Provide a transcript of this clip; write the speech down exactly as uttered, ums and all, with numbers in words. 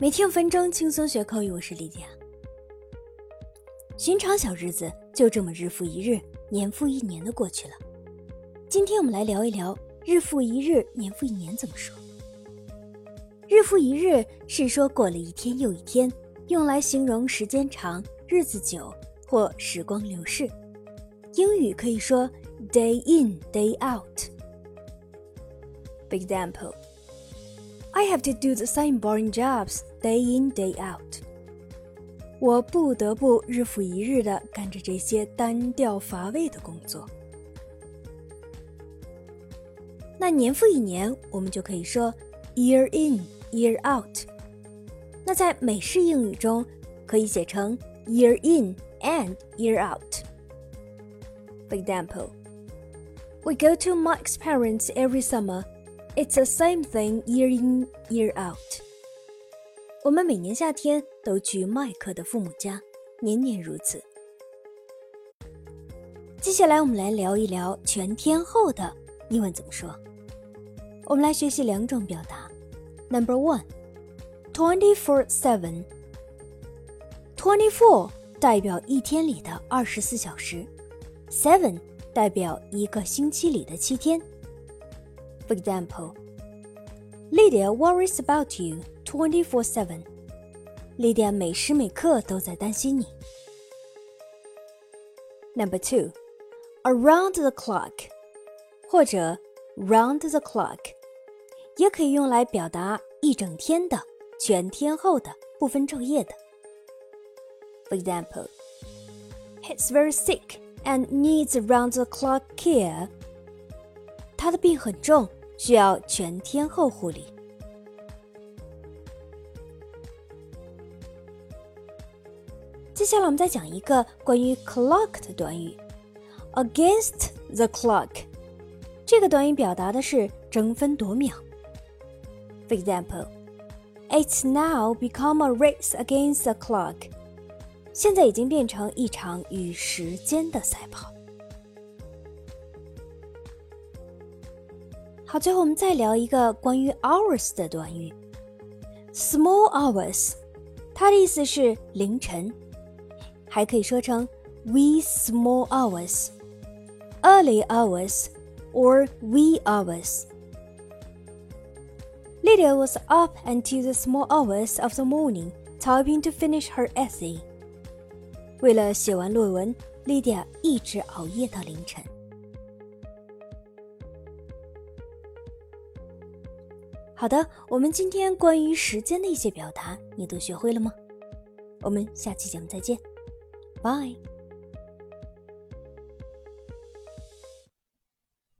每天五分钟轻松学口语，我是Lydia。寻常小日子就这么日复一日、年复一年的过去了。今天我们来聊一聊日复一日、年复一年怎么说。日复一日是说过了一天又一天，用来形容时间长、日子久或时光流逝。英语可以说 day in, day out。For example, I have to do the same boring jobs day in, day out. 我不得不日复一日地干着这些单调乏味的工作。那年复一年，我们就可以说 year in, year out。那在美式英语中，可以写成 year in and year out. For example, we go to my parents' every summer.It's the same thing year in, year out. 我们每年夏天都去麦克的父母家，年年如此。接下来我们来聊一聊全天候的英文怎么说。我们来学习两种表达。Number one, twenty-four seven。twenty-four 代表一天里的二十四小时 ，seven 代表一个星期里的七天。For example, Lydia worries about you twenty-four seven. Lydia 每时每刻都在担心你。Number two, around the clock, 或者 round the clock, 也可以用来表达一整天的、全天候的、不分昼夜的。For example, he's very sick and needs round the clock care. 他的病很重。需要全天候护理。接下来我们再讲一个关于 clock 的短语 against the clock。这个短语表达的是争分夺秒。For example, it's now become a race against the clock。现在已经变成一场与时间的赛跑。好，最后我们再聊一个关于 hours 的短语 small hours， 它的意思是凌晨，还可以说成 wee small hours, early hours, or wee hours. Lydia was up until the small hours of the morning typing to finish her essay. 为了写完论文 Lydia 一直熬夜到凌晨。好的，我们今天关于时间的一些表达，你都学会了吗？我们下期节目再见，拜。